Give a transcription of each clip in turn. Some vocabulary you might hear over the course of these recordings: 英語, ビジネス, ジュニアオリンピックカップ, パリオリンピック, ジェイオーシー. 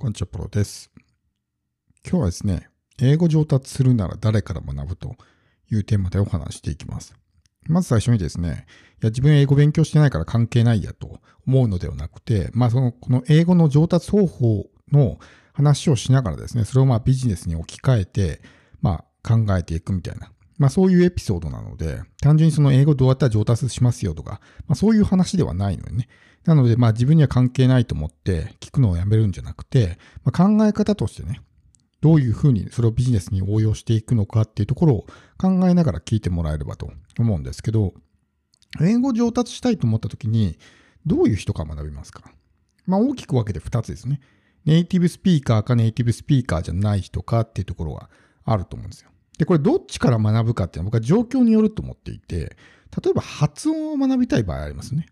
こんにちは、プロです。今日はですね、英語上達するなら誰から学ぶというテーマでお話していきます。まず最初にですね、いや自分英語勉強してないから関係ないやと思うのではなくて、この英語の上達方法の話をしながらですね、それをビジネスに置き換えて、考えていくみたいな、そういうエピソードなので、単純にその英語どうやったら上達しますよとか、そういう話ではないのでね。なので、自分には関係ないと思って聞くのをやめるんじゃなくて、考え方としてね、どういうふうにそれをビジネスに応用していくのかっていうところを考えながら聞いてもらえればと思うんですけど、英語上達したいと思った時に、どういう人から学びますか？大きく分けて2つですね。ネイティブスピーカーかネイティブスピーカーじゃない人かっていうところがあると思うんですよ。で、これどっちから学ぶかっていうのは僕は状況によると思っていて、例えば発音を学びたい場合ありますね。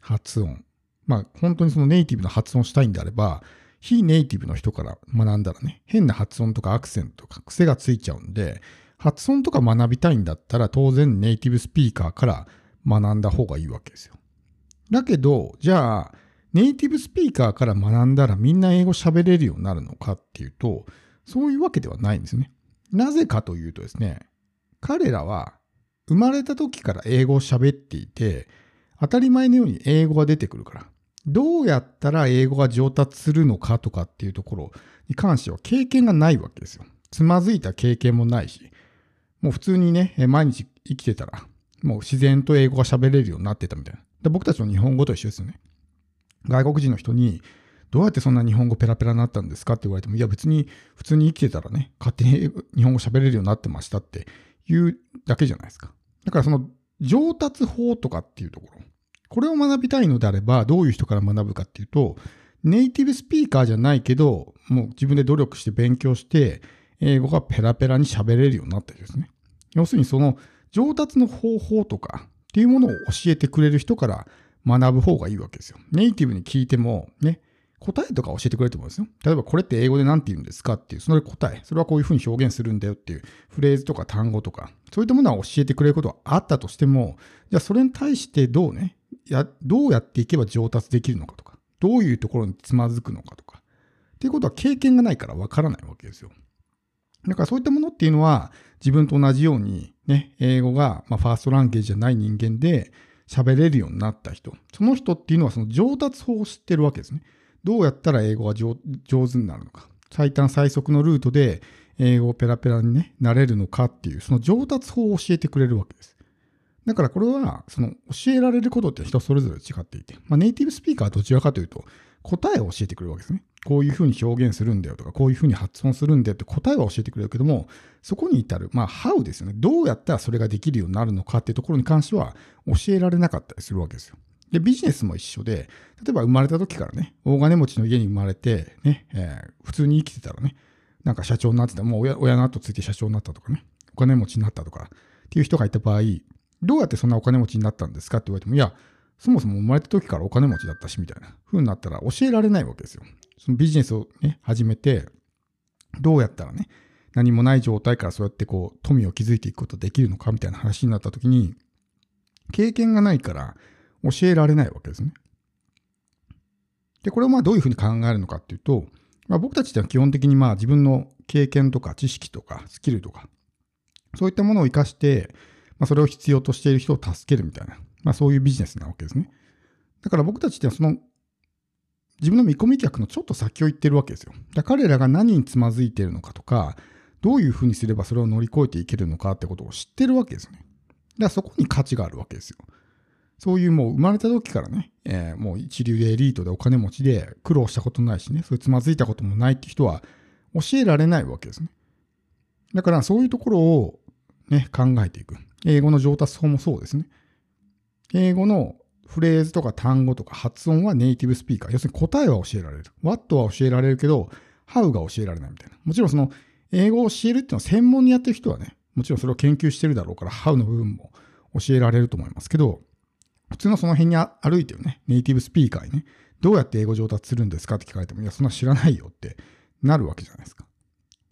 発音。本当にそのネイティブの発音したいんであれば、非ネイティブの人から学んだらね、変な発音とかアクセントとか癖がついちゃうんで、発音とか学びたいんだったら当然ネイティブスピーカーから学んだ方がいいわけですよ。だけど、じゃあネイティブスピーカーから学んだらみんな英語喋れるようになるのかっていうと、そういうわけではないんですね。なぜかというとですね、彼らは生まれた時から英語を喋っていて、当たり前のように英語が出てくるから、どうやったら英語が上達するのかとかっていうところに関しては経験がないわけですよ。つまずいた経験もないし、もう普通にね、毎日生きてたら、もう自然と英語が喋れるようになってたみたいな。で、僕たちの日本語と一緒ですよね。外国人の人に、どうやってそんな日本語ペラペラになったんですかって言われても、いや別に普通に生きてたらね、勝手に日本語喋れるようになってましたっていうだけじゃないですか。だからその上達法とかっていうところ、これを学びたいのであれば、どういう人から学ぶかっていうと、ネイティブスピーカーじゃないけど、もう自分で努力して勉強して、英語がペラペラに喋れるようになったりですね。要するにその上達の方法とかっていうものを教えてくれる人から学ぶ方がいいわけですよ。ネイティブに聞いてもね、答えとか教えてくれると思うんですよ。例えばこれって英語で何て言うんですかっていう、その答え、それはこういうふうに表現するんだよっていうフレーズとか単語とか、そういったものは教えてくれることはあったとしても、じゃあそれに対してどうやっていけば上達できるのかとか、どういうところにつまずくのかとか、っていうことは経験がないからわからないわけですよ。だからそういったものっていうのは、自分と同じようにね、英語がファーストランゲージじゃない人間で喋れるようになった人、その人っていうのはその上達法を知ってるわけですね。どうやったら英語が上手になるのか、最短最速のルートで英語をペラペラにね、なれるのかっていう、その上達法を教えてくれるわけです。だからこれは、その教えられることって人それぞれ違っていて、ネイティブスピーカーはどちらかというと、答えを教えてくれるわけですね。こういうふうに表現するんだよとか、こういうふうに発音するんだよって答えは教えてくれるけども、そこに至る、how ですよね。どうやったらそれができるようになるのかっていうところに関しては、教えられなかったりするわけですよ。で、ビジネスも一緒で、例えば生まれた時からね、大金持ちの家に生まれて、ね、普通に生きてたらね、なんか社長になってた、もう 親の後ついて社長になったとかね、お金持ちになったとかっていう人がいた場合、どうやってそんなお金持ちになったんですかって言われても、いや、そもそも生まれた時からお金持ちだったしみたいな風になったら教えられないわけですよ。そのビジネスをね、始めて、どうやったらね、何もない状態からそうやってこう、富を築いていくことができるのかみたいな話になった時に、経験がないから、教えられないわけですね。で、これをどういうふうに考えるのかっていうと、僕たちっては基本的に自分の経験とか知識とかスキルとか、そういったものを活かして、それを必要としている人を助けるみたいな、そういうビジネスなわけですね。だから僕たちってはその自分の見込み客のちょっと先を行ってるわけですよ。だから彼らが何につまずいているのかとか、どういうふうにすればそれを乗り越えていけるのかってことを知ってるわけですね。だからそこに価値があるわけですよ。そういうもう生まれた時からね、もう一流でエリートでお金持ちで苦労したことないしね、そういうつまずいたこともないって人は教えられないわけですね。だからそういうところをね、考えていく。英語の上達法もそうですね。英語のフレーズとか単語とか発音はネイティブスピーカー。要するに答えは教えられる。What は教えられるけど、How が教えられないみたいな。もちろんその英語を教えるっていうのは専門にやってる人はね、もちろんそれを研究してるだろうから How の部分も教えられると思いますけど、普通のその辺に歩いてるね、ネイティブスピーカーにね、どうやって英語上達するんですかって聞かれても、いや、そんな知らないよってなるわけじゃないですか。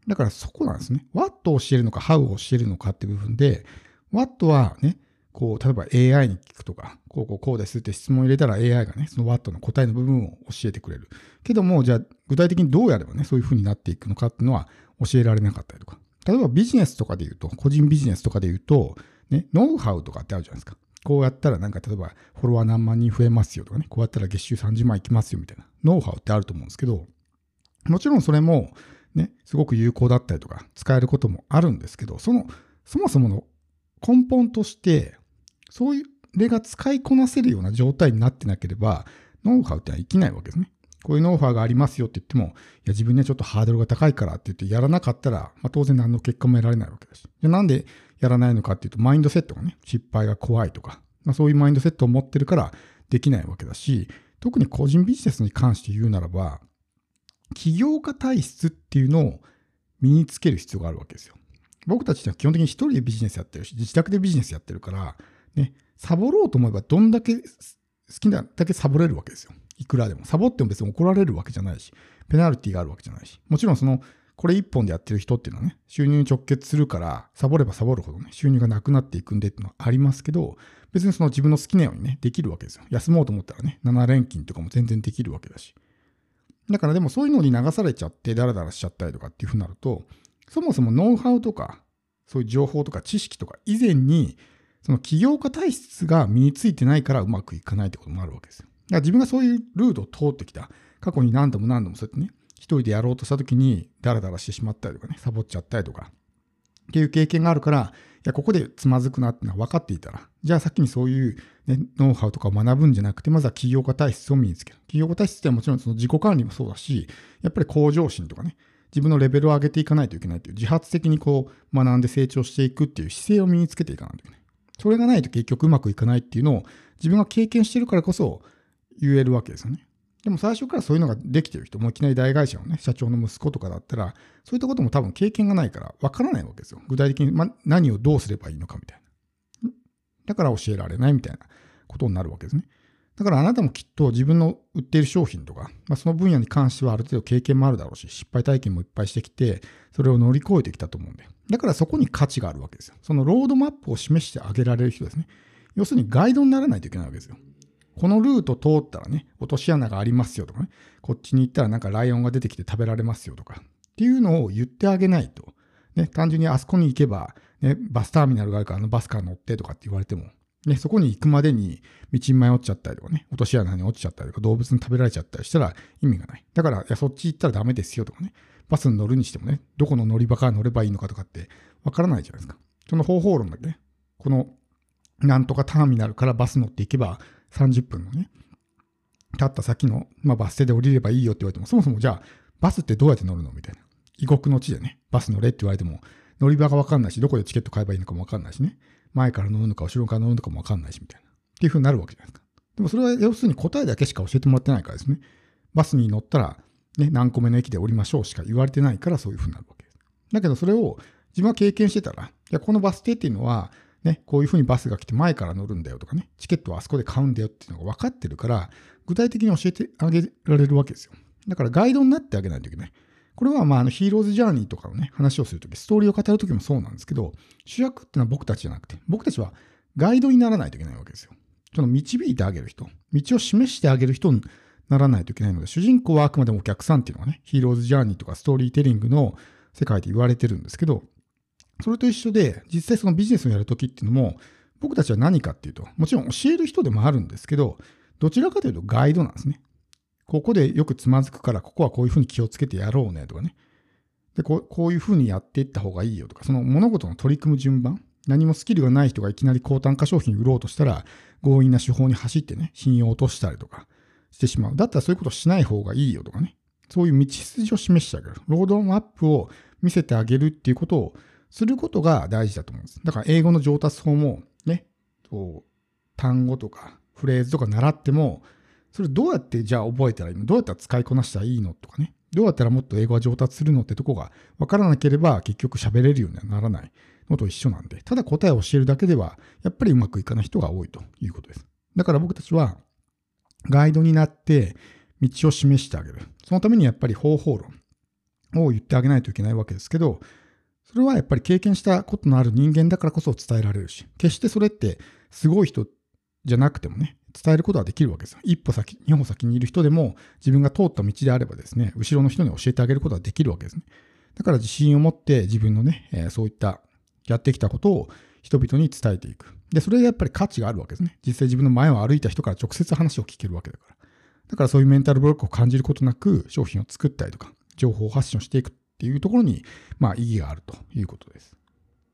だからそこなんですね。What を教えるのか、How を教えるのかっていう部分で、What はね、こう、例えば AI に聞くとか、こうですって質問を入れたら AI がね、その What の答えの部分を教えてくれる。けども、じゃあ具体的にどうやればね、そういうふうになっていくのかっていうのは教えられなかったりとか。例えばビジネスとかで言うと、個人ビジネスとかで言うと、ね、ノウハウとかってあるじゃないですか。こうやったらなんか例えばフォロワー何万人増えますよとかね、こうやったら月収30万いきますよみたいなノウハウってあると思うんですけど、もちろんそれもね、すごく有効だったりとか使えることもあるんですけど、そもそもの根本として、そういう例が使いこなせるような状態になってなければ、ノウハウってのは生きないわけですね。こういうノウハウがありますよって言っても、いや自分にはちょっとハードルが高いからって言ってやらなかったら、まあ、当然何の結果も得られないわけだし。じゃあなんでやらないのかっていうと、マインドセットがね、失敗が怖いとか、まあ、そういうマインドセットを持ってるからできないわけだし、特に個人ビジネスに関して言うならば、起業家体質っていうのを身につける必要があるわけですよ。僕たちは基本的に一人でビジネスやってるし、自宅でビジネスやってるから、ね、サボろうと思えばどんだけ好きなだけサボれるわけですよ。いくらでも。サボっても別に怒られるわけじゃないし、ペナルティがあるわけじゃないし、もちろんその、これ一本でやってる人っていうのはね、収入に直結するから、サボればサボるほどね、収入がなくなっていくんでっていうのはありますけど、別にその自分の好きなようにね、できるわけですよ。休もうと思ったらね、7連勤とかも全然できるわけだし。だからでもそういうのに流されちゃって、ダラダラしちゃったりとかっていうふうになると、そもそもノウハウとか、そういう情報とか知識とか以前に、その起業家体質が身についてないからうまくいかないってこともあるわけですよ。だから自分がそういうルートを通ってきた、過去に何度も何度もそうやってね、一人でやろうとした時にダラダラしてしまったりとかね、サボっちゃったりとかっていう経験があるから、いや、ここでつまずくなってのは分かっていたら、じゃあ先にそういう、ね、ノウハウとかを学ぶんじゃなくて、まずは起業家体質を身につける。起業家体質ってはもちろんその自己管理もそうだし、やっぱり向上心とかね、自分のレベルを上げていかないといけないという、自発的にこう学んで成長していくっていう姿勢を身につけていかないといけない。それがないと結局うまくいかないっていうのを自分が経験してるからこそ言えるわけですよね。でも最初からそういうのができてる人もいきなり大会社のね、社長の息子とかだったら、そういったことも多分経験がないからわからないわけですよ。具体的に、何をどうすればいいのかみたいな。だから教えられないみたいなことになるわけですね。だからあなたもきっと自分の売っている商品とか、まあ、その分野に関してはある程度経験もあるだろうし、失敗体験もいっぱいしてきて、それを乗り越えてきたと思うんで。だからそこに価値があるわけですよ。そのロードマップを示してあげられる人ですね。要するにガイドにならないといけないわけですよ。このルート通ったらね、落とし穴がありますよとかね、こっちに行ったらなんかライオンが出てきて食べられますよとか、っていうのを言ってあげないと、ね、単純にあそこに行けば、ね、バスターミナルがあるからあのバスから乗ってとかって言われても、ね、そこに行くまでに道に迷っちゃったりとかね、落とし穴に落ちちゃったりとか、動物に食べられちゃったりしたら意味がない。だから、いや、そっち行ったらダメですよとかね、バスに乗るにしてもね、どこの乗り場から乗ればいいのかとかってわからないじゃないですか。その方法論だけね、このなんとかターミナルからバス乗っていけば、30分のね、立った先の、まあ、バス停で降りればいいよって言われても、そもそもじゃあ、バスってどうやって乗るのみたいな。異国の地でね、バス乗れって言われても、乗り場がわかんないし、どこでチケット買えばいいのかもわかんないしね、前から乗るのか、後ろから乗るのかもわかんないし、みたいな。っていう風になるわけじゃないですか。でもそれは要するに答えだけしか教えてもらってないからですね。バスに乗ったら、ね、何個目の駅で降りましょうしか言われてないから、そういう風になるわけです。だけどそれを自分は経験してたら、いや、このバス停っていうのは、ね、こういうふうにバスが来て前から乗るんだよとかね、チケットはあそこで買うんだよっていうのが分かってるから、具体的に教えてあげられるわけですよ。だからガイドになってあげないといけない。これはまあヒーローズジャーニーとかのね、話をするとき、ストーリーを語るときもそうなんですけど、主役ってのは僕たちじゃなくて、僕たちはガイドにならないといけないわけですよ。その導いてあげる人、道を示してあげる人にならないといけないので、主人公はあくまでもお客さんっていうのはね、ヒーローズジャーニーとかストーリーテリングの世界で言われてるんですけど、それと一緒で、実際そのビジネスをやるときっていうのも、僕たちは何かっていうと、もちろん教える人でもあるんですけど、どちらかというとガイドなんですね。ここでよくつまずくから、ここはこういうふうに気をつけてやろうねとかね。で、こういうふうにやっていった方がいいよとか、その物事の取り組む順番、何もスキルがない人がいきなり高単価商品売ろうとしたら、強引な手法に走ってね、信用を落としたりとかしてしまう。だったらそういうことしない方がいいよとかね。そういう道筋を示してあげる。ロードマップを見せてあげるっていうことを、することが大事だと思うんです。だから英語の上達法もね、単語とかフレーズとか習っても、それどうやってじゃあ覚えたらいいの？どうやったら使いこなしたらいいの？とかね。どうやったらもっと英語が上達するのってとこが分からなければ結局喋れるようにはならないのと一緒なんで、ただ答えを教えるだけではやっぱりうまくいかない人が多いということです。だから僕たちはガイドになって道を示してあげる。そのためにやっぱり方法論を言ってあげないといけないわけですけど、それはやっぱり経験したことのある人間だからこそ伝えられるし、決してそれってすごい人じゃなくてもね、伝えることはできるわけです。一歩先、二歩先にいる人でも自分が通った道であればですね、後ろの人に教えてあげることはできるわけですね。だから自信を持って自分のね、そういったやってきたことを人々に伝えていく。で、それでやっぱり価値があるわけですね。実際自分の前を歩いた人から直接話を聞けるわけだから。だからそういうメンタルブロックを感じることなく商品を作ったりとか、情報を発信していくっていうところに、意義があるということです。